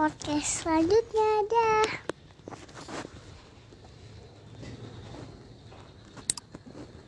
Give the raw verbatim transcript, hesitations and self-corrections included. podcast selanjutnya.